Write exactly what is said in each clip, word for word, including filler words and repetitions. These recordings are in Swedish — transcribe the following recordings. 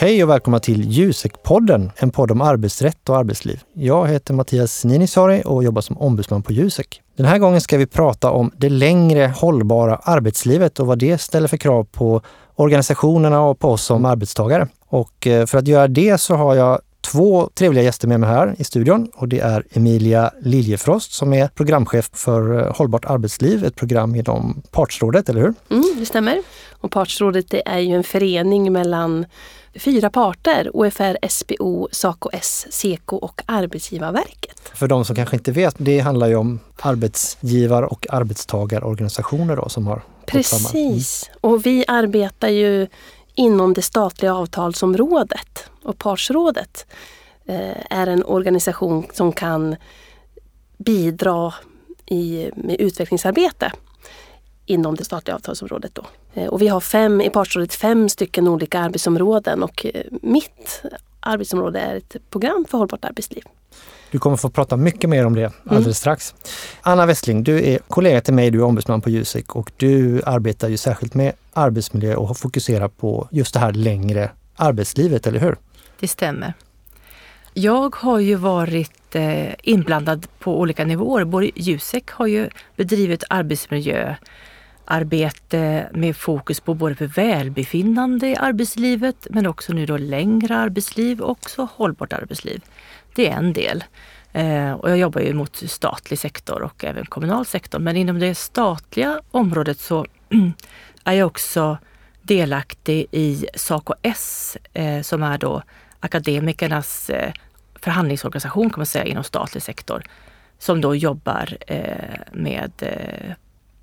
Hej och välkomna till Jusek-podden, en podd om arbetsrätt och arbetsliv. Jag heter Mattias Ninisari och jobbar som ombudsman på Jusek. Den här gången ska vi prata om det längre hållbara arbetslivet och vad det ställer för krav på organisationerna och på oss som arbetstagare. Och för att göra det så har jag två trevliga gäster med mig här i studion, och det är Emilia Liljefrost som är programchef för Hållbart arbetsliv, ett program inom Partsrådet, eller hur? Mm, det stämmer. Och Partsrådet det är ju en förening mellan fyra parter, O F R, S B O, SACO-S, SEKO och Arbetsgivarverket. För de som kanske inte vet, det handlar ju om arbetsgivar- och arbetstagarorganisationer då, som har... Precis, mm. Och vi arbetar ju inom det statliga avtalsområdet. Och Partsrådet är en organisation som kan bidra i, med utvecklingsarbete inom det statliga avtalsområdet då. Och vi har fem, i Partsrådet fem stycken olika arbetsområden, och mitt arbetsområde är ett program för hållbart arbetsliv. Du kommer få prata mycket mer om det alldeles mm. strax. Anna Wessling, du är kollega till mig, du är ombudsman på Jusek, och du arbetar ju särskilt med arbetsmiljö och har fokuserat på just det här längre arbetslivet, eller hur? Det stämmer. Jag har ju varit inblandad på olika nivåer. Både Jusek har ju bedrivit arbetsmiljöarbete med fokus på både för välbefinnande i arbetslivet, men också nu då längre arbetsliv och också hållbart arbetsliv. Det är en del. Och jag jobbar ju mot statlig sektor och även kommunal sektor. Men inom det statliga området så är jag också delaktig i SAKO-S som är då akademikernas förhandlingsorganisation kan man säga inom statlig sektor, som då jobbar med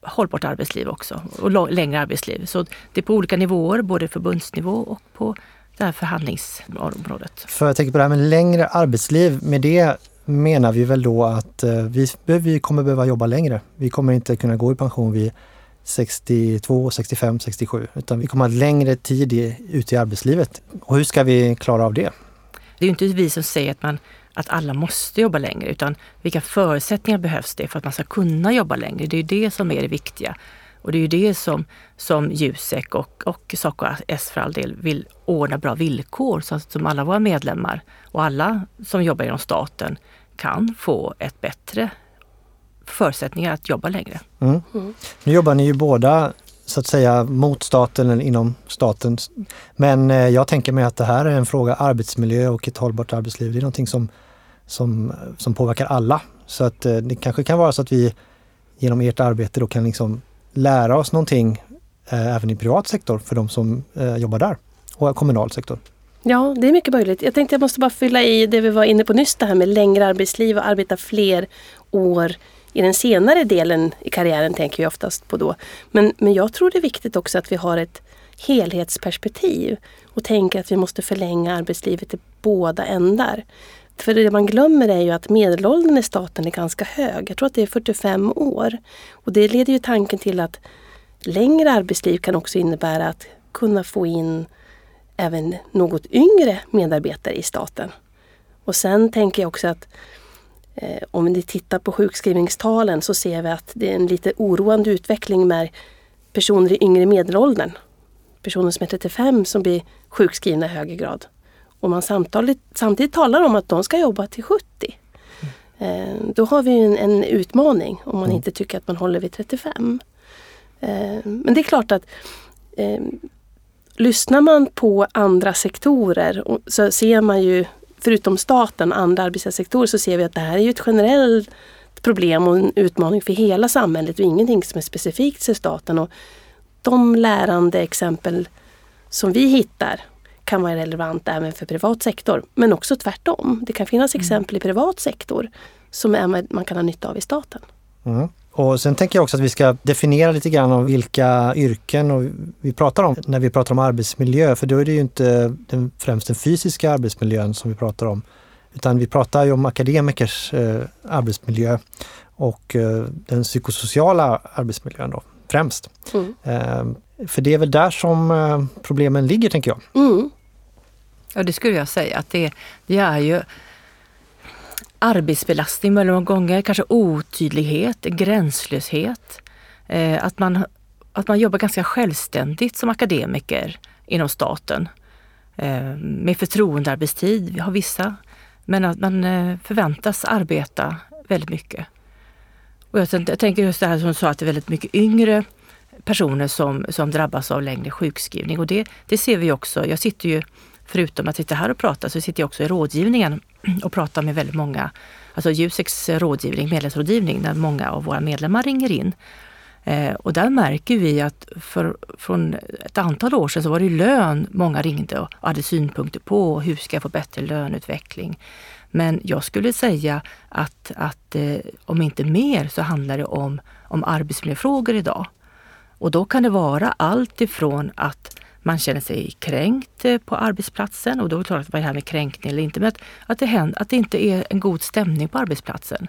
hållbart arbetsliv också och längre arbetsliv. Så det är på olika nivåer, både förbundsnivå och på det här förhandlingsområdet. För jag tänker på det här med längre arbetsliv, med det menar vi väl då att vi, vi kommer behöva jobba längre. Vi kommer inte kunna gå i pension vid sextiotvå, sextiofem, sextiosju, utan vi kommer att ha längre tid i, ute i arbetslivet. Och hur ska vi klara av det? Det är ju inte vi som säger att, man, att alla måste jobba längre, utan vilka förutsättningar behövs det för att man ska kunna jobba längre? Det är ju det som är det viktiga. Och det är ju det som, som Jusek och, och SACO-S för all del vill ordna bra villkor så att som alla våra medlemmar och alla som jobbar inom staten kan få ett bättre förutsättningar att jobba längre. Mm. Mm. Nu jobbar ni ju båda så att säga mot staten eller inom staten, men jag tänker mig att det här är en fråga, arbetsmiljö och ett hållbart arbetsliv, det är någonting som, som, som påverkar alla. Så att det kanske kan vara så att vi genom ert arbete då kan liksom lära oss någonting eh, även i privat sektor för de som eh, jobbar där och kommunal sektor. Ja, det är mycket möjligt. Jag tänkte jag måste bara fylla i det vi var inne på nyss, det här med längre arbetsliv och arbeta fler år i den senare delen i karriären tänker vi oftast på då. Men, men jag tror det är viktigt också att vi har ett helhetsperspektiv och tänker att vi måste förlänga arbetslivet i båda ändar. För det man glömmer är ju att medelåldern i staten är ganska hög. Jag tror att det är fyrtiofem år. Och det leder ju tanken till att längre arbetsliv kan också innebära att kunna få in även något yngre medarbetare i staten. Och sen tänker jag också att om vi tittar på sjukskrivningstalen så ser vi att det är en lite oroande utveckling med personer i yngre medelåldern. Personer som är trettiofem som blir sjukskrivna i högre grad. Och man samtidigt, samtidigt talar om att de ska jobba till sjuttio. Mm. Då har vi ju en, en utmaning om man mm. inte tycker att man håller vid trettiofem. Men det är klart att eh, lyssnar man på andra sektorer så ser man ju, förutom staten och andra arbetssektorer, så ser vi att det här är ju ett generellt problem och en utmaning för hela samhället och ingenting som är specifikt för staten. Och de lärande exempel som vi hittar kan vara relevant även för privat sektor, men också tvärtom. Det kan finnas exempel i privat sektor som är, man kan ha nytta av i staten. Mm. Och sen tänker jag också att vi ska definiera lite grann om vilka yrken och vi pratar om när vi pratar om arbetsmiljö, för då är det ju inte den, främst den fysiska arbetsmiljön som vi pratar om, utan vi pratar ju om akademikers eh, arbetsmiljö och eh, den psykosociala arbetsmiljön då, främst. Mm. Eh, för det är väl där som eh, problemen ligger, tänker jag. Mm. Ja, det skulle jag säga att det, det är ju arbetsbelastning många gånger, kanske otydlighet, gränslöshet. Eh, att, man, att man jobbar ganska självständigt som akademiker inom staten. med förtroendearbetstid. Vi har vissa, men att man förväntas arbeta väldigt mycket. Och jag, jag tänker just det här som du sa, att det är väldigt mycket yngre personer som, som drabbas av längre sjukskrivning. Och det, det ser vi också. Jag sitter ju, förutom att sitta här och prata, så sitter jag också i rådgivningen och pratar med väldigt många. Alltså Juseks rådgivning, medlemsrådgivning, där många av våra medlemmar ringer in. Eh, och där märker vi att för, från ett antal år sedan så var det lön många ringde och hade synpunkter på hur ska jag få bättre löneutveckling. Men jag skulle säga att, att eh, om inte mer så handlar det om, om arbetsmiljöfrågor idag. Och då kan det vara allt ifrån att man känner sig kränkt på arbetsplatsen, och då är det klart att man är här med kränkning eller inte, men att, att, det, händer, att det inte är en god stämning på arbetsplatsen.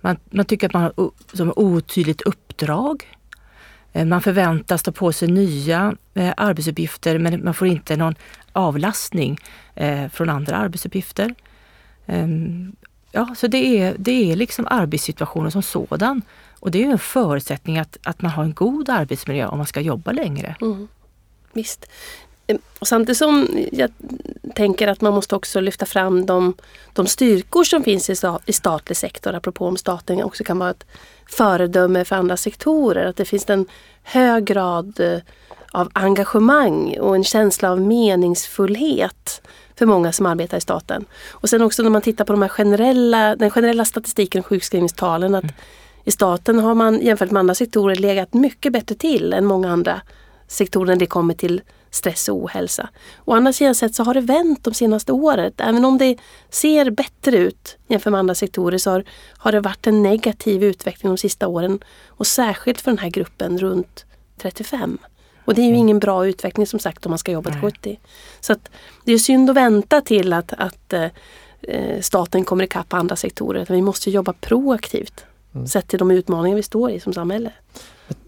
Man, man tycker att man har som otydligt uppdrag. Man förväntas ta på sig nya eh, arbetsuppgifter, men man får inte någon avlastning eh, från andra arbetsuppgifter. Um, ja, så det är, det är liksom arbetssituationen som sådan. Och det är ju en förutsättning att, att man har en god arbetsmiljö om man ska jobba längre. Mm. Visst. Och samtidigt som jag tänker att man måste också lyfta fram de, de styrkor som finns i, sta, i statlig sektor, apropå om staten också kan vara ett föredöme för andra sektorer. Att det finns en hög grad av engagemang och en känsla av meningsfullhet för många som arbetar i staten. Och sen också när man tittar på de här generella, den generella statistiken och sjukskrivningstalen, att mm. i staten har man jämfört med andra sektorer legat mycket bättre till än många andra sektorer när det kommer till stress och ohälsa. Å andra sidan sett så har det vänt de senaste året. Även om det ser bättre ut jämfört med andra sektorer så har, har det varit en negativ utveckling de sista åren. Och särskilt för den här gruppen runt trettiofem. Och det är ju ingen bra utveckling som sagt om man ska jobba till sjuttio. Så att, det är synd att vänta till att, att eh, staten kommer ikapp på andra sektorer. Vi måste jobba proaktivt. Mm. Sett till de utmaningar vi står i som samhälle.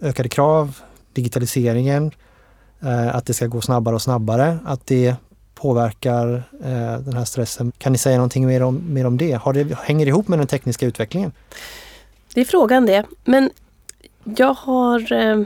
Ökade krav, digitaliseringen, eh, att det ska gå snabbare och snabbare, att det påverkar eh, den här stressen. Kan ni säga någonting mer om, mer om det? Har det? Hänger det ihop med den tekniska utvecklingen? Det är frågan det, men jag har... Eh,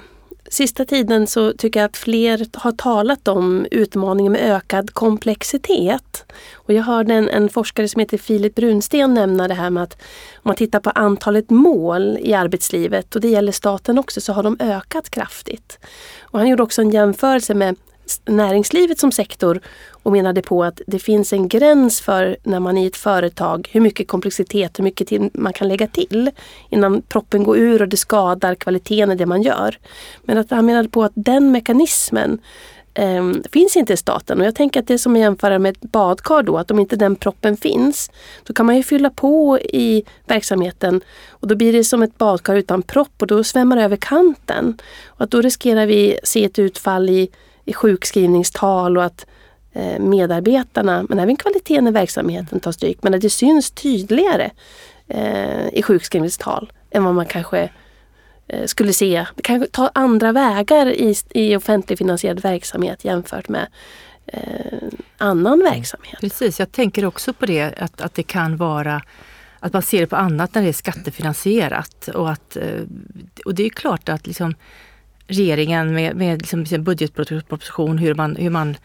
Sista tiden så tycker jag att fler har talat om utmaningen med ökad komplexitet. Och jag hörde en, en forskare som heter Filip Runsten nämna det här med att om man tittar på antalet mål i arbetslivet, och det gäller staten också, så har de ökat kraftigt. Och han gjorde också en jämförelse med näringslivet som sektor och menade på att det finns en gräns för när man är i ett företag, hur mycket komplexitet, hur mycket till man kan lägga till innan proppen går ur och det skadar kvaliteten i det man gör. Men att han menade på att den mekanismen eh, finns inte i staten, och jag tänker att det är som att jämföra med ett badkar då, att om inte den proppen finns då kan man ju fylla på i verksamheten och då blir det som ett badkar utan propp och då svämmar det över kanten, och att då riskerar vi se ett utfall i i sjukskrivningstal och att medarbetarna, men även kvaliteten i verksamheten tar stryk, men att det syns tydligare i sjukskrivningstal än vad man kanske skulle se. Det kan ta andra vägar i offentlig finansierad verksamhet jämfört med annan verksamhet. Precis, jag tänker också på det, att, att det kan vara att man ser det på annat när det är skattefinansierat, och, att, och det är klart att liksom regeringen med, med liksom sin budgetproposition, hur man, hur man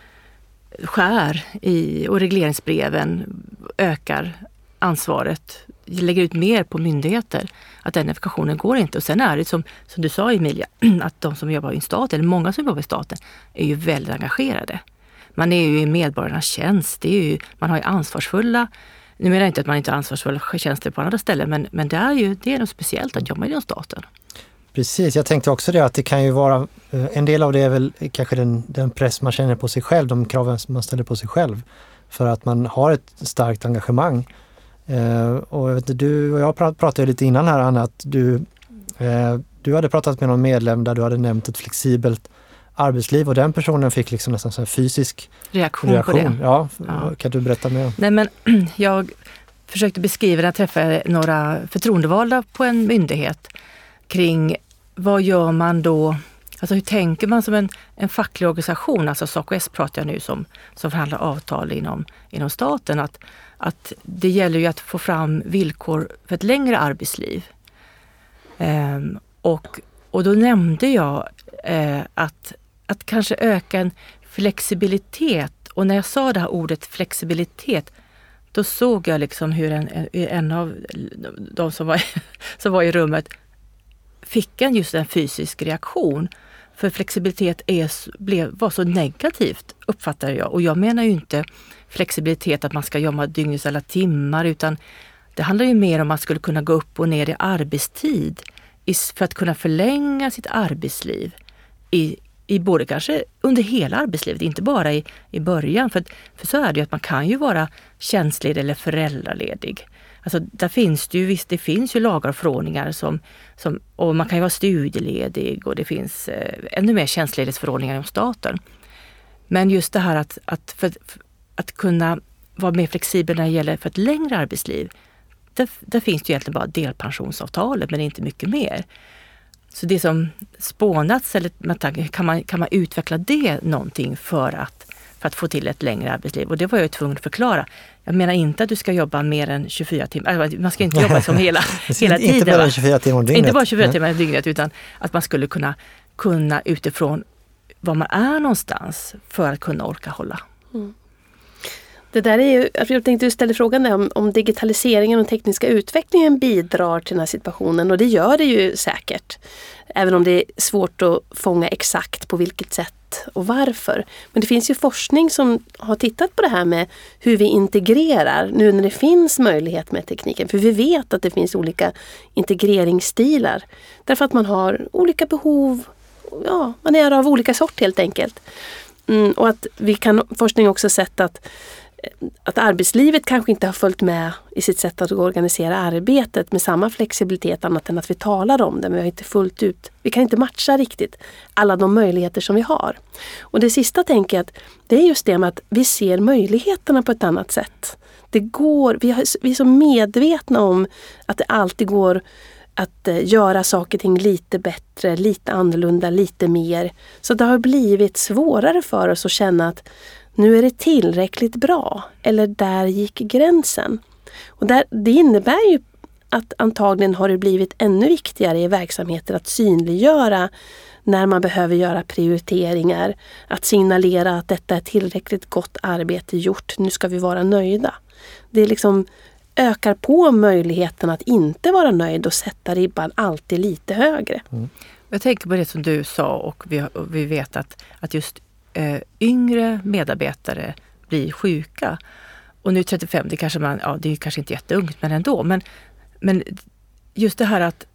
skär i, och regleringsbreven ökar ansvaret, lägger ut mer på myndigheter, att den navigationen går inte. Och sen är det som, som du sa Emilia, att de som jobbar i staten, eller många som jobbar i staten, är ju väldigt engagerade. Man är ju i medborgarnas tjänst, det är ju, man har ju ansvarsfulla, nu menar jag inte att man inte har ansvarsfulla tjänster på andra ställen, men, men det är ju det är något speciellt att jobba inom staten. Precis, jag tänkte också det, att det kan ju vara, en del av det är väl kanske den, den press man känner på sig själv, de kraven man ställer på sig själv, för att man har ett starkt engagemang. Eh, och jag vet, du och jag pratade lite innan här Anna, att du, eh, du hade pratat med någon medlem där du hade nämnt ett flexibelt arbetsliv, och den personen fick liksom nästan en fysisk reaktion. reaktion. På det. Ja, ja. Kan du berätta mer om? Nej, men jag försökte beskriva när jag träffade några förtroendevalda på en myndighet kring vad gör man då, alltså hur tänker man som en, en facklig organisation, alltså S A K S pratar jag nu som, som förhandlar avtal inom, inom staten, att, att det gäller ju att få fram villkor för ett längre arbetsliv. Ehm, och, och då nämnde jag eh, att, att kanske öka en flexibilitet Och när jag sa det här ordet flexibilitet, då såg jag liksom hur en, en av de som var, som var i rummet fick en just en fysisk reaktion. För flexibilitet är, blev, var så negativt, uppfattade jag. Och jag menar ju inte flexibilitet att man ska jobba dygnets alla timmar, utan det handlar ju mer om att man skulle kunna gå upp och ner i arbetstid för att kunna förlänga sitt arbetsliv i, i både kanske under hela arbetslivet, inte bara i, i början. För, för så är det ju att man kan ju vara tjänstledig eller föräldraledig. Alltså där finns det ju, visst det finns ju lagar och förordningar som, som, och man kan ju vara studieledig och det finns eh, ännu mer tjänstledighetsförordningar inom staten. Men just det här att, att, för, att kunna vara mer flexibel när det gäller för ett längre arbetsliv, där, där finns det ju egentligen bara delpensionsavtalet, men inte mycket mer. Så det som spånats, eller kan man, kan man utveckla det någonting för att för att få till ett längre arbetsliv. Och det var jag ju tvungen att förklara. Jag menar inte att du ska jobba mer än tjugofyra timmar. Man ska inte jobba som hela, hela tiden. Inte bara tjugofyra timmar dygnet. Inte bara tjugofyra timmar dygnet, utan att man skulle kunna, kunna utifrån var man är någonstans för att kunna orka hålla. Mm. Det där är ju, jag tänkte du ställde frågan där om, om digitaliseringen och tekniska utvecklingen bidrar till den här situationen. Och det gör det ju säkert. Även om det är svårt att fånga exakt på vilket sätt och varför. Men det finns ju forskning som har tittat på det här med hur vi integrerar nu när det finns möjlighet med tekniken. För vi vet att det finns olika integreringsstilar. Därför att man har olika behov. Ja, man är av olika sort helt enkelt. Mm, och att vi kan, forskning också sett att att arbetslivet kanske inte har följt med i sitt sätt att organisera arbetet med samma flexibilitet, annat än att vi talar om det, men vi har inte fullt ut, vi kan inte matcha riktigt alla de möjligheter som vi har. Och det sista tänker jag att det är just det med att vi ser möjligheterna på ett annat sätt. Det går, vi, har, vi är så medvetna om att det alltid går att göra saker och ting lite bättre, lite annorlunda, lite mer. Så det har blivit svårare för oss att känna att nu är det tillräckligt bra, eller där gick gränsen. Och där, det innebär ju att antagligen har det blivit ännu viktigare i verksamheter att synliggöra när man behöver göra prioriteringar, att signalera att detta är tillräckligt gott arbete gjort, nu ska vi vara nöjda. Det liksom ökar på möjligheten att inte vara nöjd och sätta ribban alltid lite högre. Mm. Jag tänker på det som du sa, och vi, och vi vet att, att just yngre medarbetare blir sjuka. Och nu trettiofem, det kanske man, ja, det är kanske inte jätteungt, men ändå. Men, men just det här att,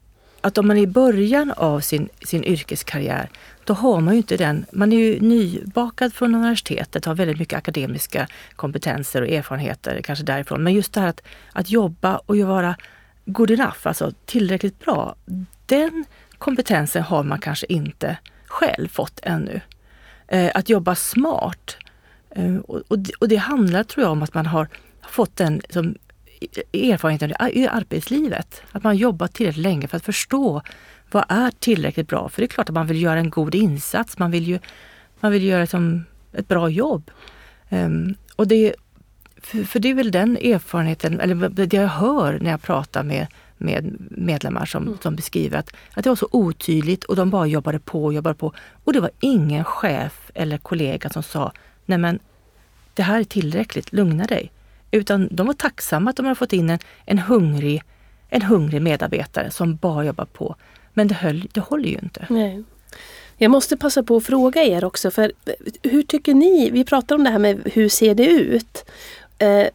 att om man är i början av sin, sin yrkeskarriär, då har man ju inte den, man är ju nybakad från universitetet, har väldigt mycket akademiska kompetenser och erfarenheter kanske därifrån. Men just det här att, att jobba och vara good enough, alltså tillräckligt bra, den kompetensen har man kanske inte själv fått ännu. Att jobba smart. Och det handlar, tror jag, om att man har fått den som, erfarenheten i arbetslivet. Att man jobbat tillräckligt länge för att förstå vad är tillräckligt bra. För det är klart att man vill göra en god insats. Man vill ju man vill göra som ett bra jobb. Och det, för det är väl den erfarenheten, eller det jag hör när jag pratar med, med medlemmar som, som beskriver att, att det var så otydligt och de bara jobbade på och jobbade på. Och det var ingen chef eller kollega som sa, nej men det här är tillräckligt, lugna dig. Utan de var tacksamma att de hade fått in en, en, hungrig, en hungrig medarbetare som bara jobbar på. Men det, höll, det håller ju inte. Nej. Jag måste passa på att fråga er också, för hur tycker ni, vi pratar om det här med hur ser det ut? Eh,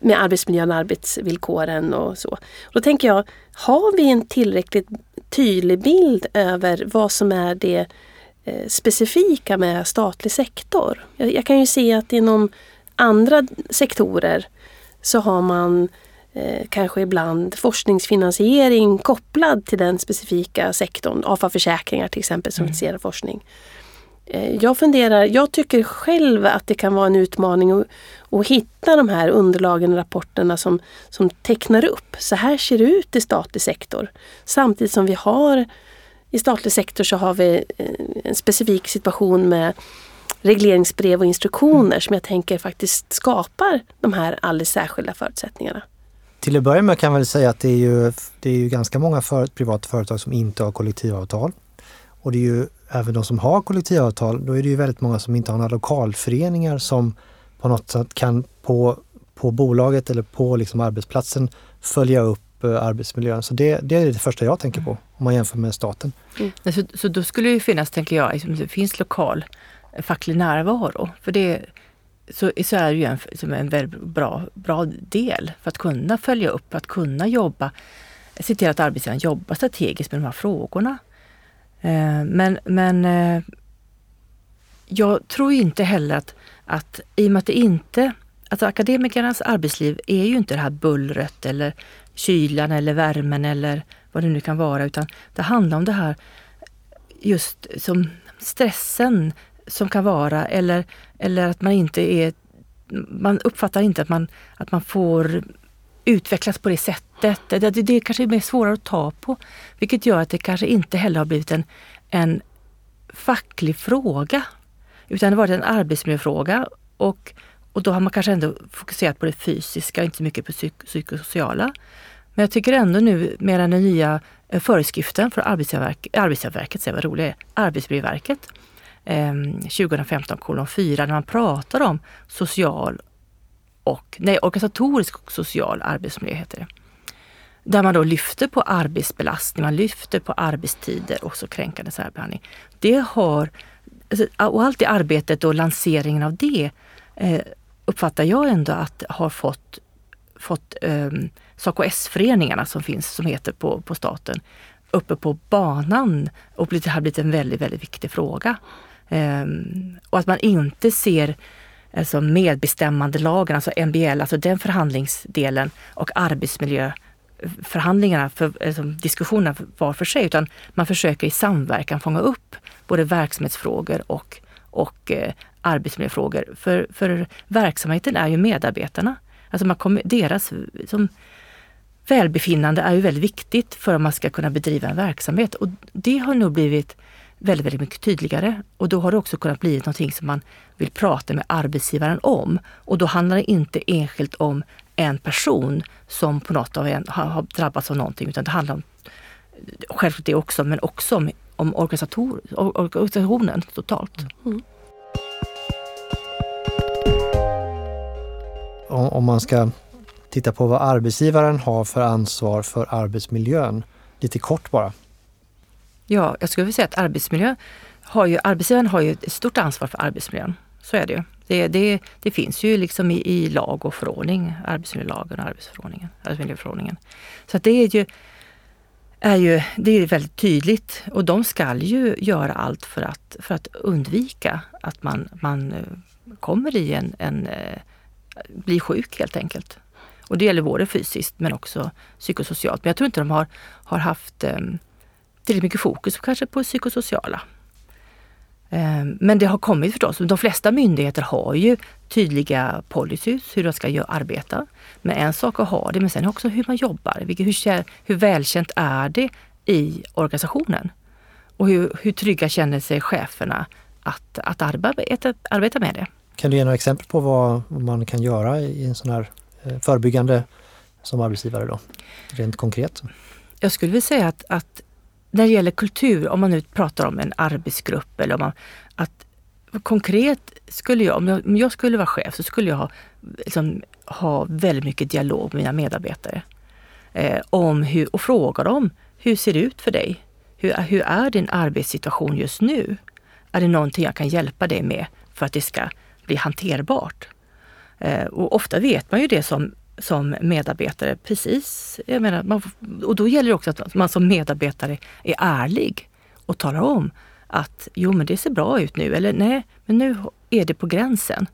med arbetsmiljön, arbetsvillkoren och så. Då tänker jag, har vi en tillräckligt tydlig bild över vad som är det specifika med statlig sektor? Jag, jag kan ju se att inom andra sektorer så har man eh, kanske ibland forskningsfinansiering kopplad till den specifika sektorn. A F A-försäkringar till exempel, som finansierar mm. forskning. Jag funderar, jag tycker själv att det kan vara en utmaning att, att hitta de här underlagen och rapporterna som, som tecknar upp. Så här ser det ut i statlig sektor. Samtidigt som vi har, i statlig sektor så har vi en specifik situation med regleringsbrev och instruktioner som jag tänker faktiskt skapar de här alldeles särskilda förutsättningarna. Till att börja med kan jag väl säga att det är ju, det är ju ganska många för, privata företag som inte har kollektivavtal. Och det är ju även de som har kollektivavtal, då är det ju väldigt många som inte har några lokalföreningar som på något sätt kan på, på bolaget eller på liksom arbetsplatsen följa upp arbetsmiljön. Så det, det är det första jag tänker på om man jämför med staten. Mm. Så, så då skulle det ju finnas, tänker jag, liksom, det finns lokal facklig närvaro. För det så, så är det ju en, som en väldigt bra, bra del för att kunna följa upp, att kunna jobba, se till att arbetsgivaren jobbar strategiskt med de här frågorna. Men, men jag tror inte heller att, att i och med att det inte, att akademikernas arbetsliv är ju inte det här bullret eller kylan eller värmen eller vad det nu kan vara, utan det handlar om det här just som stressen som kan vara, eller, eller att man inte är, man uppfattar inte att man, att man får utvecklas på det sättet. Det, det, det kanske är mer svårare att ta på, vilket gör att det kanske inte heller har blivit en, en facklig fråga, utan det har varit en arbetsmiljöfråga, och, och då har man kanske ändå fokuserat på det fysiska, inte så mycket på psyk- psykosociala. Men jag tycker ändå nu med den nya föreskriften för Arbetsgivarverket, Arbetsgivarverket säger vad roligt är, Arbetsmiljöverket eh, tjugo femton kolon fyra, när man pratar om social och, nej, organisatorisk och social arbetsmiljö heter det. Där man då lyfter på arbetsbelastning, man lyfter på arbetstider och så kränkande särbehandling. Det har, och allt det arbetet och lanseringen av det eh, uppfattar jag ändå att har fått, fått eh, S A K O S-föreningarna som finns, som heter på, på staten, uppe på banan, och det har blivit en väldigt, väldigt viktig fråga. Eh, och att man inte ser alltså medbestämmande lagen, alltså M B L, alltså den förhandlingsdelen och arbetsmiljöförhandlingarna, för, alltså diskussionerna var för sig, utan man försöker i samverkan fånga upp både verksamhetsfrågor och, och eh, arbetsmiljöfrågor. För, för verksamheten är ju medarbetarna. Alltså man kommer, deras som välbefinnande är ju väldigt viktigt för att man ska kunna bedriva en verksamhet, och det har nog blivit väldigt, väldigt mycket tydligare, och då har det också kunnat bli någonting som man vill prata med arbetsgivaren om, och då handlar det inte enskilt om en person som på något av en har drabbats av någonting, utan det handlar om självklart det också, men också om, om organisator, organisationen totalt. Mm. Om, om man ska titta på vad arbetsgivaren har för ansvar för arbetsmiljön, lite kort bara. Ja, jag skulle vilja säga att arbetsmiljö har ju, arbetsgivaren har ju ett stort ansvar för arbetsmiljön. Så är det ju. Det, det, det finns ju liksom i, i lag och förordning, arbetsmiljölagen och arbetsförordningen, arbetsmiljöförordningen. Så att det är ju, är ju det är väldigt tydligt, och de ska ju göra allt för att, för att undvika att man, man kommer i en, en, blir sjuk helt enkelt. Och det gäller både fysiskt men också psykosocialt. Men jag tror inte de har, har haft tillräckligt mycket fokus kanske på psykosociala. Men det har kommit förstås. De flesta myndigheter har ju tydliga policies hur de ska arbeta. Men en sak att ha det, men sen också hur man jobbar. Hur, hur välkänt är det i organisationen? Och hur, hur trygga känner sig cheferna att, att arbeta, arbeta med det? Kan du ge några exempel på vad man kan göra i en sån här förebyggande som arbetsgivare då? Rent konkret. Jag skulle vilja säga att, att när det gäller kultur, om man nu pratar om en arbetsgrupp eller om man, att konkret skulle jag, om jag, om jag skulle vara chef, så skulle jag ha, liksom, ha väldigt mycket dialog med mina medarbetare eh, om hur, och fråga dem, hur ser det ut för dig? Hur, hur är din arbetssituation just nu? Är det någonting jag kan hjälpa dig med för att det ska bli hanterbart? Eh, och ofta vet man ju det som som medarbetare, precis. Jag menar, man, och då gäller det också att man som medarbetare är ärlig och talar om att jo, men det ser bra ut nu, eller nej, men nu är det på gränsen.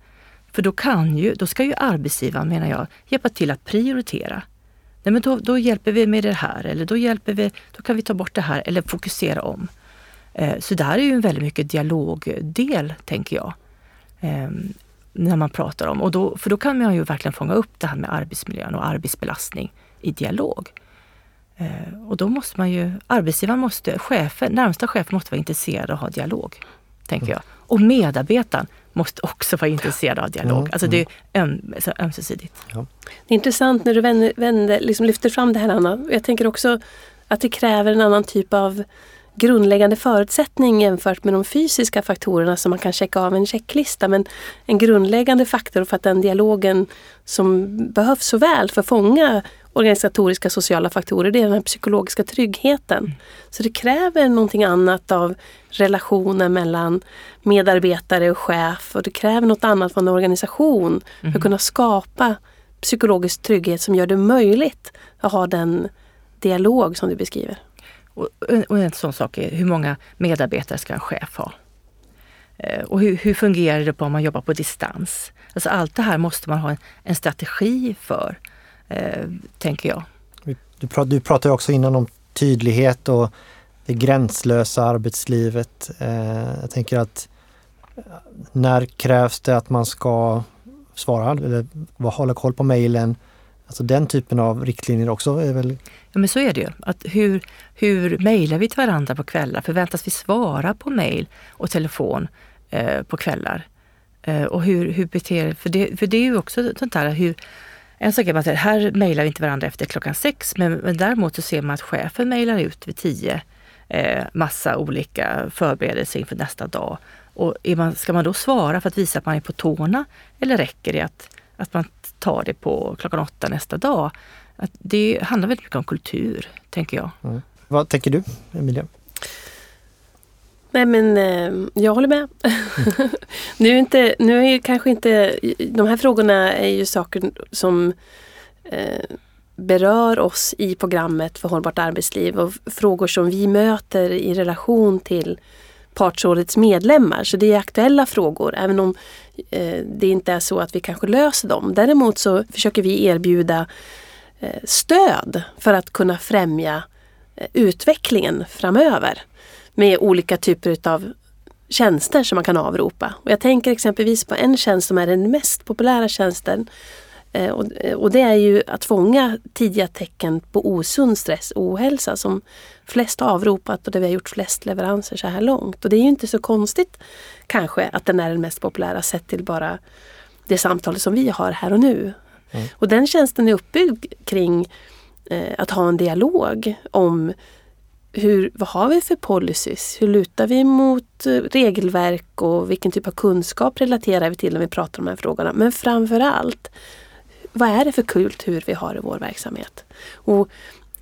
För då kan ju, då ska ju arbetsgivaren, menar jag, hjälpa till att prioritera. Nej, men då, då hjälper vi med det här, eller då hjälper vi, då kan vi ta bort det här, eller fokusera om. Eh, så där är ju en väldigt mycket dialogdel, tänker jag. Eh, när man pratar om, och då, för då kan man ju verkligen fånga upp det här med arbetsmiljön och arbetsbelastning i dialog. Eh, och då måste man ju, arbetsgivaren måste, chefen, närmsta chefen måste vara intresserad av att ha dialog, tänker mm. jag. Och medarbetaren måste också vara intresserad av dialog. Mm, alltså det är öm, så ömsesidigt. Ja. Det är intressant när du vänder, vänder, liksom lyfter fram det här, Anna. Jag tänker också att det kräver en annan typ av grundläggande förutsättning jämfört med de fysiska faktorerna som man kan checka av en checklista, men en grundläggande faktor för att den dialogen som behövs så väl för att fånga organisatoriska sociala faktorer, det är den här psykologiska tryggheten. Så det kräver någonting annat av relationen mellan medarbetare och chef, och det kräver något annat från en organisation för att kunna skapa psykologisk trygghet som gör det möjligt att ha den dialog som du beskriver. Och, och en sån sak är hur många medarbetare ska en chef ha? Och hur, hur fungerar det på om man jobbar på distans? Alltså allt det här måste man ha en, en strategi för, eh, tänker jag. Du, du pratade också innan om tydlighet och det gränslösa arbetslivet. Eh, jag tänker att när krävs det att man ska svara eller hålla koll på mejlen? Alltså den typen av riktlinjer också är väl... Ja, men så är det ju. Att hur, hur mejlar vi till varandra på kvällar? Förväntas vi svara på mejl och telefon eh, på kvällar? Eh, och hur, hur beter... För det, för det är ju också sånt här hur... En sak är att här mejlar vi inte varandra efter klockan sex, men, men däremot så ser man att chefen mejlar ut vid tio eh, massa olika förberedelser inför nästa dag. Och är man, ska man då svara för att visa att man är på tårna? Eller räcker det att... att man tar det på klockan åtta nästa dag. Att det handlar väldigt mycket om kultur, tänker jag. Mm. Vad tänker du, Emilia? Nej, men eh, jag håller med. Mm. nu är inte, nu är ju kanske inte... De här frågorna är ju saker som eh, berör oss i programmet för hållbart arbetsliv. Och frågor som vi möter i relation till Partsrådets medlemmar. Så det är aktuella frågor, även om eh, det inte är så att vi kanske löser dem. Däremot så försöker vi erbjuda eh, stöd för att kunna främja eh, utvecklingen framöver med olika typer av tjänster som man kan avropa. Och jag tänker exempelvis på en tjänst som är den mest populära tjänsten, eh, och, och det är ju att fånga tidiga tecken på osund stress och ohälsa som flest avropat, och det vi har gjort flest leveranser så här långt. Och det är ju inte så konstigt kanske att den är den mest populära sett till bara det samtalet som vi har här och nu. Mm. Och den tjänsten är uppbyggd kring eh, att ha en dialog om hur, vad har vi för policies? Hur lutar vi mot regelverk och vilken typ av kunskap relaterar vi till när vi pratar om de här frågorna? Men framförallt, vad är det för kultur vi har i vår verksamhet? Och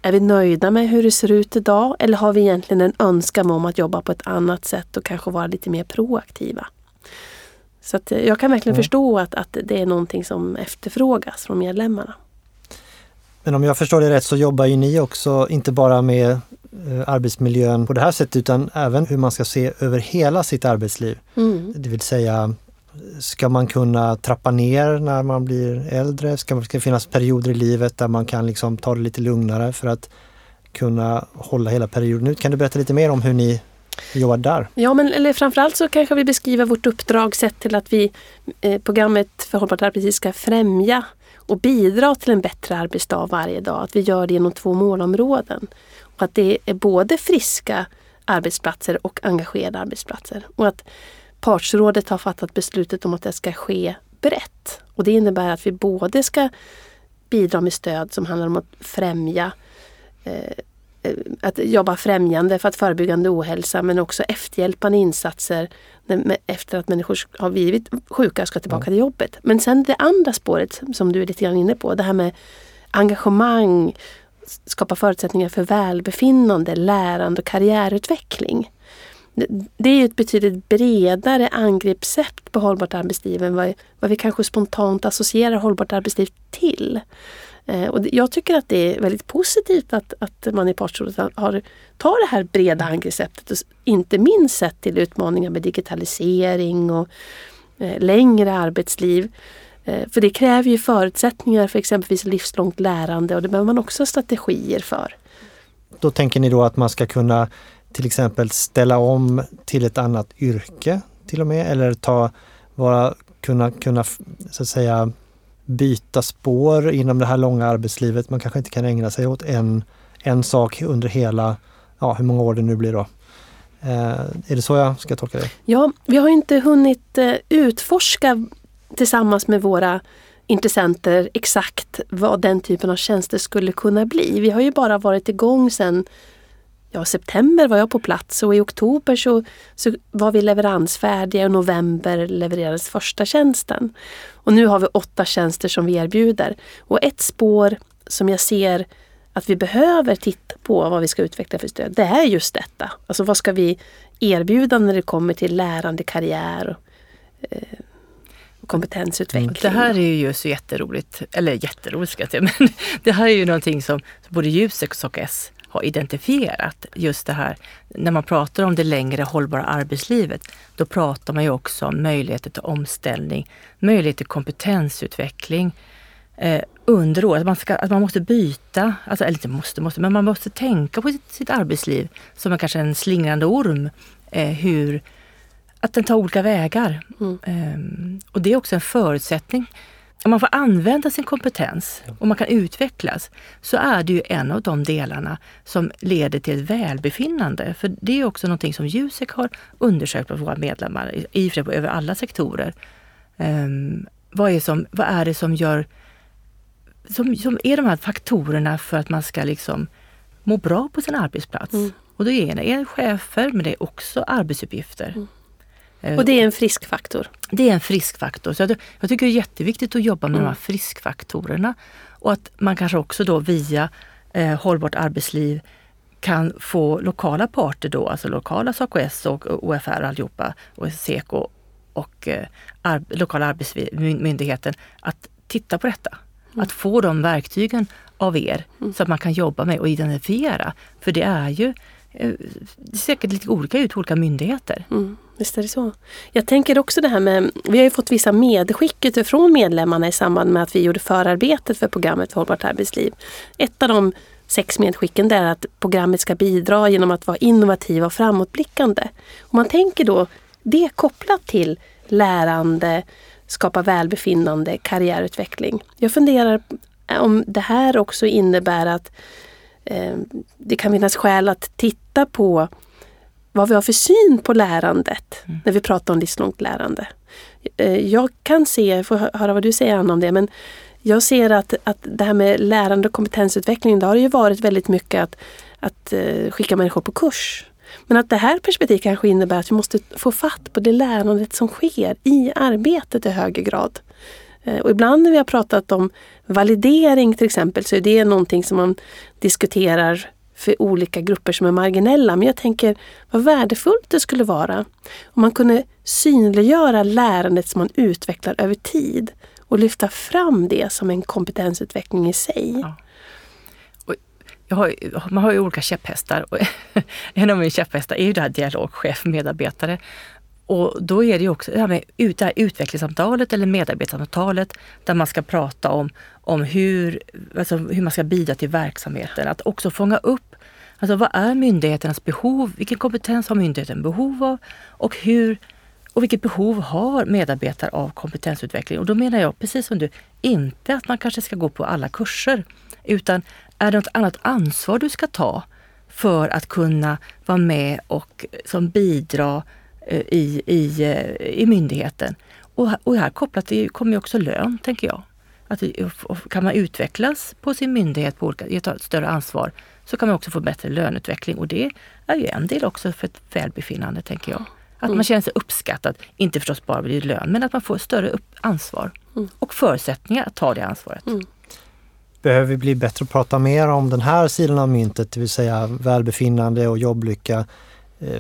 är vi nöjda med hur det ser ut idag, eller har vi egentligen en önskan om att jobba på ett annat sätt och kanske vara lite mer proaktiva? Så att jag kan verkligen mm. förstå att, att det är någonting som efterfrågas från medlemmarna. Men om jag förstår det rätt så jobbar ju ni också inte bara med arbetsmiljön på det här sättet, utan även hur man ska se över hela sitt arbetsliv. Mm. Det vill säga, ska man kunna trappa ner när man blir äldre? Ska det finnas perioder i livet där man kan liksom ta det lite lugnare för att kunna hålla hela perioden ut? Kan du berätta lite mer om hur ni jobbar där? Ja, men eller framförallt så kanske vi beskriver vårt uppdrag sett till att vi, eh, programmet för hållbart arbetsliv ska främja och bidra till en bättre arbetsdag varje dag. Att vi gör det genom två målområden. Och att det är både friska arbetsplatser och engagerade arbetsplatser. Och att Partsrådet har fattat beslutet om att det ska ske brett. Och det innebär att vi både ska bidra med stöd som handlar om att främja, eh, att jobba främjande för att förebyggande ohälsa, men också efterhjälpande insatser när, efter att människor har blivit sjuka ska tillbaka till jobbet. Men sen det andra spåret som du är lite grann inne på, det här med engagemang, skapa förutsättningar för välbefinnande, lärande och karriärutveckling. Det är ju ett betydligt bredare angreppssätt på hållbart arbetsliv än vad, vad vi kanske spontant associerar hållbart arbetsliv till. Eh, och jag tycker att det är väldigt positivt att, att man i Partsrådet har tar det här breda angreppssättet, och inte minst sett till utmaningar med digitalisering och eh, längre arbetsliv. Eh, för det kräver ju förutsättningar för exempelvis livslångt lärande, och det behöver man också strategier för. Då tänker ni då att man ska kunna till exempel ställa om till ett annat yrke till och med, eller ta, vara, kunna, kunna så att säga, byta spår inom det här långa arbetslivet. Man kanske inte kan ägna sig åt en, en sak under hela, ja, hur många år det nu blir då. Eh, är det så jag ska tolka det? Ja, vi har inte hunnit utforska tillsammans med våra intressenter exakt vad den typen av tjänster skulle kunna bli. Vi har ju bara varit igång sedan ja, september var jag på plats och i oktober så, så var vi leveransfärdiga och i november levererades första tjänsten. Och nu har vi åtta tjänster som vi erbjuder. Och ett spår som jag ser att vi behöver titta på vad vi ska utveckla för stöd, det är just detta. Alltså vad ska vi erbjuda när det kommer till lärande, karriär och eh, kompetensutveckling. Det här är ju så jätteroligt, eller jätteroligt ska jag säga, men det här är ju någonting som både Jusek och S A K S har identifierat, just det här. När man pratar om det längre hållbara arbetslivet, då pratar man ju också om möjligheter till omställning, möjlighet till kompetensutveckling eh, under året. Att man, ska, att man måste byta, alltså, eller inte måste, måste, men man måste tänka på sitt, sitt arbetsliv som en, kanske en slingrande orm, eh, hur att den tar olika vägar. Mm. Um, och det är också en förutsättning. Om man får använda sin kompetens och man kan utvecklas, så är det ju en av de delarna som leder till ett välbefinnande. För det är också någonting som Jusek har undersökt på våra medlemmar, i och för sig på över alla sektorer. Um, vad, är som, vad är det som gör, som, som är de här faktorerna för att man ska liksom må bra på sin arbetsplats? Mm. Och då är det chefer, men det är också arbetsuppgifter. Mm. Och det är en friskfaktor. Det är en friskfaktor. Så jag, jag tycker det är jätteviktigt att jobba med mm. de här friskfaktorerna. Och att man kanske också då via eh, hållbart arbetsliv kan få lokala parter då, alltså lokala S A K S och O F R allihopa och SEKO och eh, ar- lokala arbetsmyndigheten att titta på detta. Mm. Att få de verktygen av er mm. så att man kan jobba med och identifiera. För det är ju det är säkert lite olika ut olika myndigheter. Mm, visst är det så. Jag tänker också det här med, vi har ju fått vissa medskick från medlemmarna i samband med att vi gjorde förarbetet för programmet för hållbart arbetsliv. Ett av de sex medskicken där är att programmet ska bidra genom att vara innovativa och framåtblickande. Och man tänker då, det kopplat till lärande, skapa välbefinnande, karriärutveckling. Jag funderar om det här också innebär att det kan finnas skäl att titta på vad vi har för syn på lärandet mm. när vi pratar om livslångt lärande. Jag kan se, får höra vad du säger Anna om det, men jag ser att, att det här med lärande och kompetensutveckling, det har ju varit väldigt mycket att, att skicka människor på kurs. Men att det här perspektivet kanske innebär att vi måste få fatt på det lärandet som sker i arbetet i högre grad. Och ibland när vi har pratat om validering till exempel, så är det någonting som man diskuterar för olika grupper som är marginella. Men jag tänker vad värdefullt det skulle vara om man kunde synliggöra lärandet som man utvecklar över tid och lyfta fram det som en kompetensutveckling i sig. Ja. Och jag har, man har ju olika käpphästar. En av mina käpphästar är ju det här dialogchef-medarbetare. Och då är det ju också det här med det här utvecklingssamtalet eller medarbetarsamtalet där man ska prata om, om hur, alltså hur man ska bidra till verksamheten. Att också fånga upp, alltså vad är myndigheternas behov, vilken kompetens har myndigheten behov av och, hur, och vilket behov har medarbetare av kompetensutveckling. Och då menar jag, precis som du, inte att man kanske ska gå på alla kurser, utan är det något annat ansvar du ska ta för att kunna vara med och som bidra I, i, i myndigheten. Och, och här kopplat till, kommer ju också lön, tänker jag. Att, kan man utvecklas på sin myndighet på olika, ge ett större ansvar, så kan man också få bättre löneutveckling. Och det är ju en del också för ett välbefinnande, tänker jag. Att mm. man känner sig uppskattad, inte förstås bara vid lön, men att man får större upp- ansvar mm. och förutsättningar att ta det ansvaret. Mm. Behöver vi bli bättre att prata mer om den här sidan av myntet, det vill säga välbefinnande och jobblycka?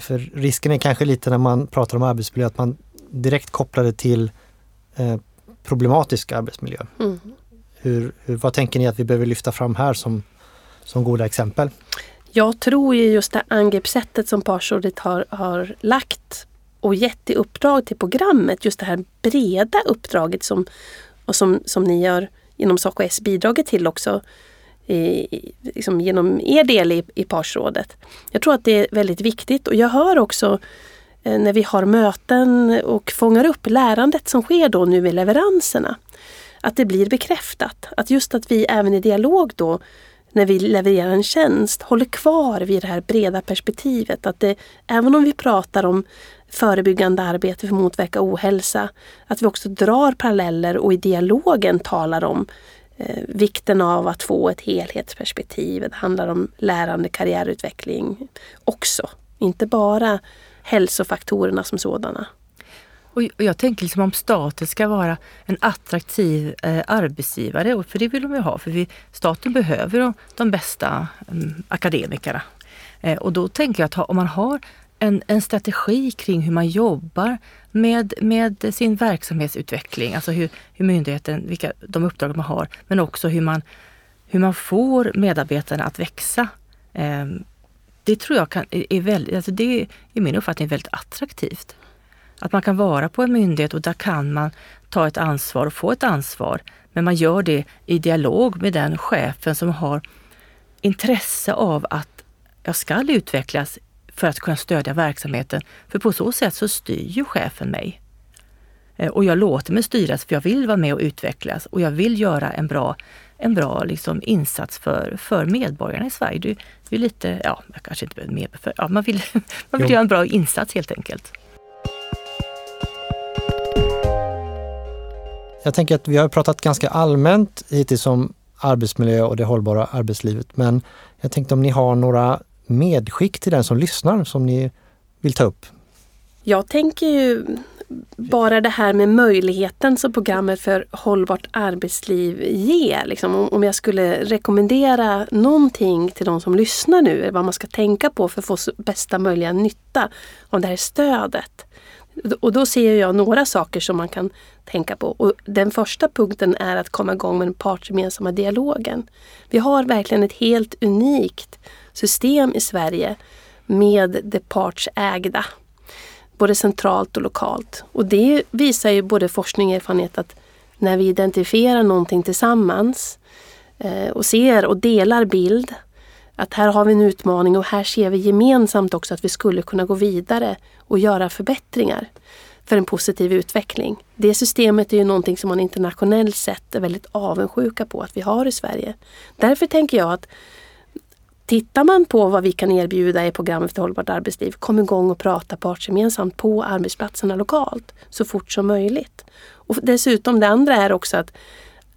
För risken är kanske lite när man pratar om arbetsmiljö att man direkt kopplar det till eh, problematisk arbetsmiljö. Mm. Hur, hur, vad tänker ni att vi behöver lyfta fram här som, som goda exempel? Jag tror ju just det angreppssättet som Partsrådet har, har lagt och gett i uppdrag till programmet, just det här breda uppdraget som, och som, som ni gör genom S A K S bidraget till också, I, liksom genom er del i, i Partsrådet. Jag tror att det är väldigt viktigt och jag hör också eh, när vi har möten och fångar upp lärandet som sker då nu i leveranserna, att det blir bekräftat. Att just att vi även i dialog då när vi levererar en tjänst håller kvar vid det här breda perspektivet. Att det, även om vi pratar om förebyggande arbete för att motverka ohälsa, att vi också drar paralleller och i dialogen talar om eh, vikten av att få ett helhetsperspektiv. Det handlar om lärande, karriärutveckling också. Inte bara hälsofaktorerna som sådana. Och jag tänker liksom om staten ska vara en attraktiv eh, arbetsgivare, för det vill de ju ha. För vi, staten behöver de, de bästa eh, akademikerna. Eh, och då tänker jag att ha, om man har en, en strategi kring hur man jobbar med, med sin verksamhetsutveckling. Alltså hur, hur myndigheten, vilka de uppdrag man har. Men också hur man, hur man får medarbetarna att växa. Eh, det tror jag kan, är väldigt, alltså det är i min uppfattning väldigt attraktivt. Att man kan vara på en myndighet och där kan man ta ett ansvar och få ett ansvar. Men man gör det i dialog med den chefen som har intresse av att jag ska utvecklas för att kunna stödja verksamheten. För på så sätt så styr ju chefen mig. Och jag låter mig styras för jag vill vara med och utvecklas. Och jag vill göra en bra, en bra liksom insats för, för medborgarna i Sverige. Det är ju lite, ja, jag kanske inte behöver med, för, ja, man vill, man vill göra en bra insats helt enkelt. Jag tänker att vi har pratat ganska allmänt hittills om arbetsmiljö och det hållbara arbetslivet. Men jag tänkte om ni har några medskick till den som lyssnar som ni vill ta upp? Jag tänker ju bara det här med möjligheten som programmet för hållbart arbetsliv ger. Liksom, om jag skulle rekommendera någonting till de som lyssnar nu, vad man ska tänka på för att få bästa möjliga nytta av det här stödet. Och då ser jag några saker som man kan tänka på. Och den första punkten är att komma igång med den partsgemensamma dialogen. Vi har verkligen ett helt unikt system i Sverige med det partsägda. Både centralt och lokalt. Och det visar ju både forskning och erfarenhet att när vi identifierar någonting tillsammans och ser och delar bild, att här har vi en utmaning och här ser vi gemensamt också att vi skulle kunna gå vidare och göra förbättringar för en positiv utveckling. Det systemet är ju någonting som man internationellt sett är väldigt avundsjuka på att vi har i Sverige. Därför tänker jag att tittar man på vad vi kan erbjuda i programmet för hållbart arbetsliv, kom igång och prata partsgemensamt på arbetsplatserna lokalt så fort som möjligt. Och dessutom det andra är också att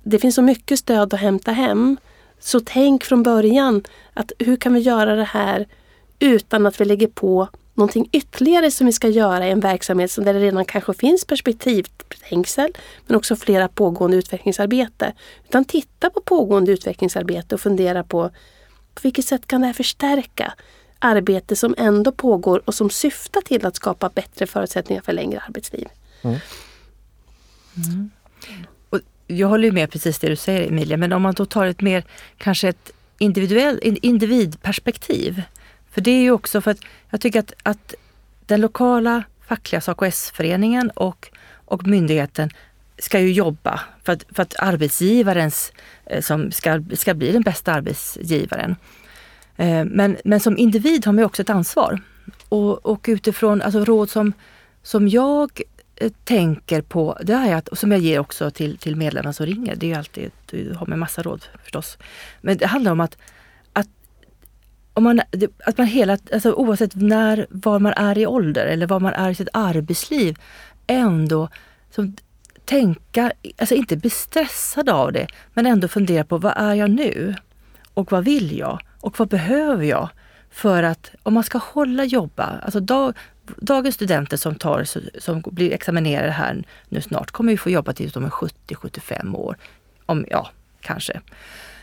det finns så mycket stöd att hämta hem. Så tänk från början att hur kan vi göra det här utan att vi lägger på någonting ytterligare som vi ska göra i en verksamhet som där det redan kanske finns perspektivtängsel men också flera pågående utvecklingsarbete. Utan titta på pågående utvecklingsarbete och fundera på på vilket sätt kan det här förstärka arbete som ändå pågår och som syftar till att skapa bättre förutsättningar för längre arbetsliv. Mm. Mm. Jag håller ju med precis det du säger, Emilia, men om man då tar ett mer kanske ett individuell, individperspektiv. För det är ju också för att jag tycker att, att den lokala fackliga S A K S-föreningen och, och myndigheten ska ju jobba för att, för att arbetsgivarens som ska, ska bli den bästa arbetsgivaren. Men, men som individ har man ju också ett ansvar. Och, och utifrån alltså råd som, som jag tänker på, det är att, som jag ger också till, till medlemmar som ringer, det är ju alltid, du har med massa råd förstås, men det handlar om att att, om man, att man hela, alltså oavsett när, var man är i ålder eller var man är i sitt arbetsliv, ändå som, tänka, alltså inte bli stressad av det, men ändå fundera på vad är jag nu och vad vill jag och vad behöver jag för att, om man ska hålla jobba, alltså dag Dagens studenter som, tar, som blir examinerade här nu snart kommer ju få jobba tills de är sjuttio till sjuttiofem år. Om, ja, kanske.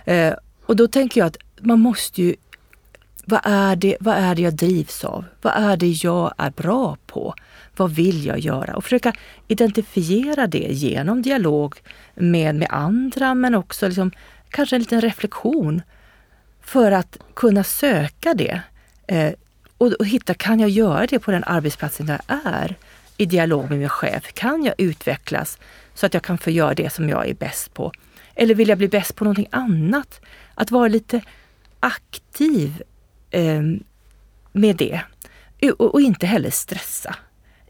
Eh, och då tänker jag att man måste ju... Vad är, det, vad är det jag drivs av? Vad är det jag är bra på? Vad vill jag göra? Och försöka identifiera det genom dialog med, med andra, men också liksom, kanske en liten reflektion för att kunna söka det. Eh, Och hitta, kan jag göra det på den arbetsplatsen där jag är? I dialog med min chef. Kan jag utvecklas så att jag kan få göra det som jag är bäst på? Eller vill jag bli bäst på någonting annat? Att vara lite aktiv eh, med det. Och, och inte heller stressa.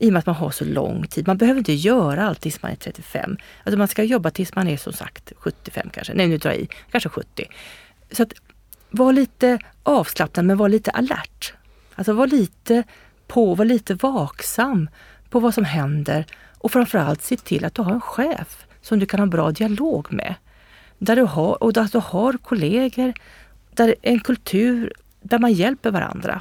I och med att man har så lång tid. Man behöver inte göra allt tills man är trettiofem. Alltså man ska jobba tills man är som sagt sjuttiofem kanske. Nej, nu drar jag i. Kanske sjuttio. Så att vara lite avslappnad men vara lite alert. Alltså var lite på, var lite vaksam på vad som händer och framförallt se till att du har en chef som du kan ha bra dialog med. där du har, och att du har kollegor, där en kultur där man hjälper varandra.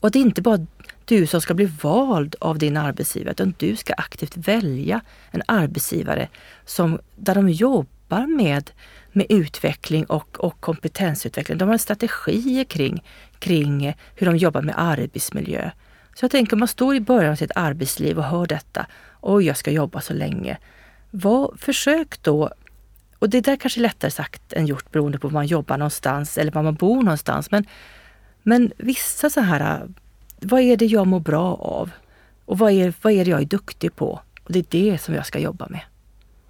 Och det är inte bara du som ska bli vald av din arbetsgivare, utan du ska aktivt välja en arbetsgivare som, där de jobbar med, med utveckling och, och kompetensutveckling. De har strategier kring, kring hur de jobbar med arbetsmiljö. Så jag tänker, om man står i början av sitt arbetsliv och hör detta, och jag ska jobba så länge. Vad, försök då, och det där kanske är lättare sagt än gjort beroende på var man jobbar någonstans eller var man bor någonstans, men, men vissa så här, vad är det jag mår bra av? Och vad är, vad är det jag är duktig på? Och det är det som jag ska jobba med.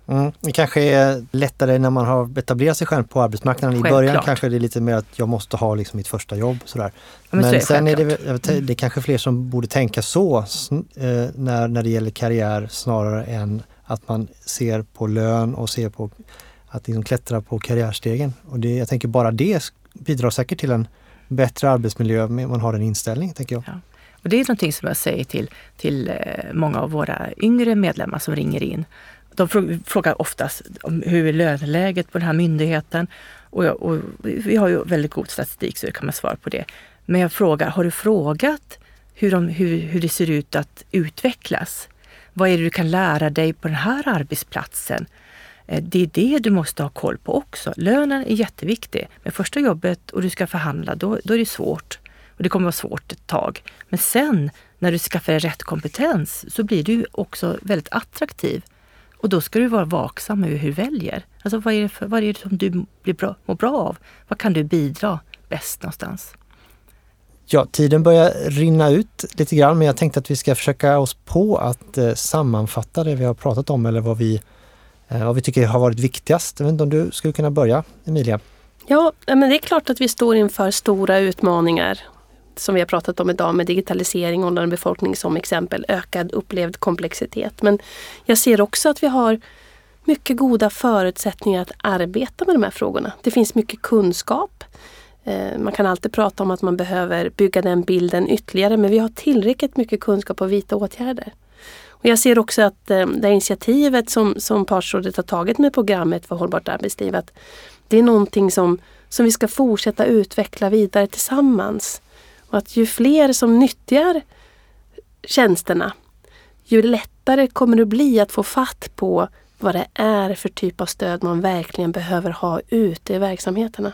Mm. Det kanske är lättare när man har etablerat sig själv på arbetsmarknaden. I självklart. Början kanske det är lite mer att jag måste ha liksom mitt första jobb. Sådär. Men, men så sen är, är det, det är kanske fler som borde tänka så när, när det gäller karriär, snarare än att man ser på lön och ser på att liksom klättra på karriärstegen. Och det, jag tänker bara det bidrar säkert till en bättre arbetsmiljö om man har en inställning, tänker jag. Ja. Och det är någonting som jag säger till, till många av våra yngre medlemmar som ringer in. De frågar oftast om hur är löneläget på den här myndigheten, och, jag, och vi har ju väldigt god statistik så kan man svara på det. Men jag frågar, har du frågat hur, de, hur, hur det ser ut att utvecklas? Vad är det du kan lära dig på den här arbetsplatsen? Det är det du måste ha koll på också. Lönen är jätteviktig. Men första jobbet och du ska förhandla, då, då är det svårt. Och det kommer vara svårt ett tag. Men sen när du skaffar rätt kompetens så blir du också väldigt attraktiv. Och då ska du vara vaksam över hur du väljer. Alltså vad är det, för, vad är det som du blir bra, mår bra av? Vad kan du bidra bäst någonstans? Ja, tiden börjar rinna ut lite grann, men jag tänkte att vi ska försöka oss på att eh, sammanfatta det vi har pratat om, eller vad vi, eh, vad vi tycker har varit viktigast. Jag vet inte om du skulle kunna börja, Emilia? Ja, men det är klart att vi står inför stora utmaningar som vi har pratat om idag, med digitalisering, åldrande befolkning som exempel, ökad upplevd komplexitet. Men jag ser också att vi har mycket goda förutsättningar att arbeta med de här frågorna. Det finns mycket kunskap. Man kan alltid prata om att man behöver bygga den bilden ytterligare, men vi har tillräckligt mycket kunskap och vita åtgärder. Och jag ser också att det initiativet som, som Partsrådet har tagit med programmet för hållbart arbetsliv, att det är någonting som, som vi ska fortsätta utveckla vidare tillsammans. Och att ju fler som nyttjar tjänsterna, ju lättare kommer det bli att få fatt på vad det är för typ av stöd man verkligen behöver ha ute i verksamheterna.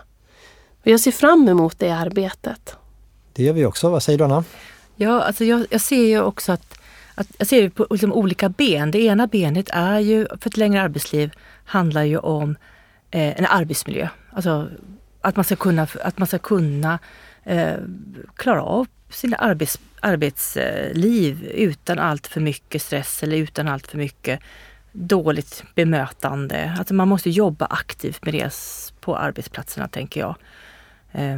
Och jag ser fram emot det arbetet. Det gör vi också. Vad säger du, Anna? Ja, alltså jag, jag ser ju också att, att jag ser på liksom olika ben. Det ena benet är ju, för ett längre arbetsliv handlar ju om eh, en arbetsmiljö. Alltså att man ska kunna, att man ska kunna Eh, klara av sina arbets, arbetsliv utan allt för mycket stress eller utan allt för mycket dåligt bemötande. Alltså man måste jobba aktivt med det på arbetsplatserna, tänker jag. Eh,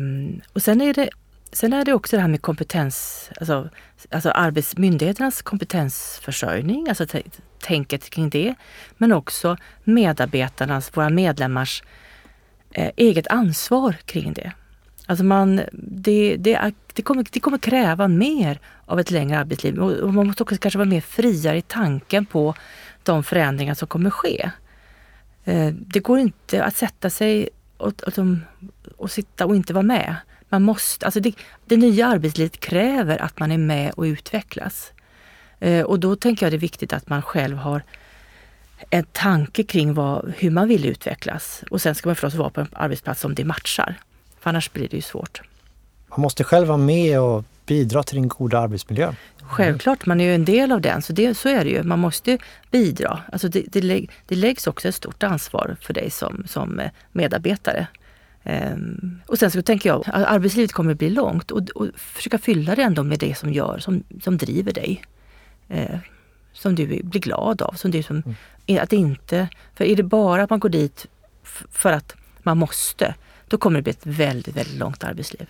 och sen är, det, sen är det också det här med kompetens, alltså, alltså arbetsmyndigheternas kompetensförsörjning, alltså t- tänket kring det, men också medarbetarnas, våra medlemmars eh, eget ansvar kring det. Alltså man, det, det, det, kommer, det kommer kräva mer av ett längre arbetsliv, och man måste också kanske vara mer friare i tanken på de förändringar som kommer ske. Det går inte att sätta sig och, och, och sitta och inte vara med. Man måste, alltså det, det nya arbetslivet kräver att man är med och utvecklas. Och då tänker jag det är viktigt att man själv har en tanke kring vad, hur man vill utvecklas. Och sen ska man förstås vara på en arbetsplats om det matchar. Annars blir det ju svårt. Man måste själv vara med och bidra till den goda arbetsmiljön. Självklart, man är ju en del av den. Så, det, så är det ju. Man måste bidra. Alltså det, det, lägg, det läggs också ett stort ansvar för dig som, som medarbetare. Ehm, och sen så tänker jag att arbetslivet kommer att bli långt. Och, och försöka fylla det ändå med det som gör, som, som driver dig. Ehm, som du blir glad av. Som du, som, mm. att inte, för är det bara att man går dit f- för att man måste, då kommer det bli ett väldigt, väldigt långt arbetsliv.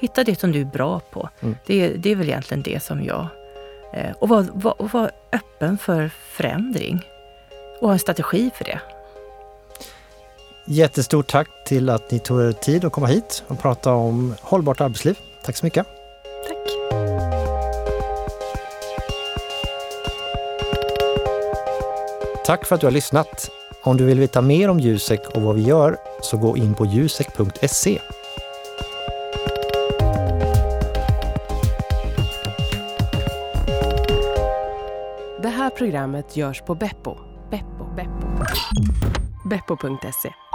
Hitta det som du är bra på. Mm. Det, det är väl egentligen det som jag... Eh, och vara var, var öppen för förändring. Och ha en strategi för det. Jättestort tack till att ni tog er tid att komma hit och prata om hållbart arbetsliv. Tack så mycket. Tack. Tack för att du har lyssnat. Om du vill veta mer om Jusek och vad vi gör så gå in på jusek punkt se. Det här programmet görs på Beppo. Beppo. Beppo. Beppo punkt se.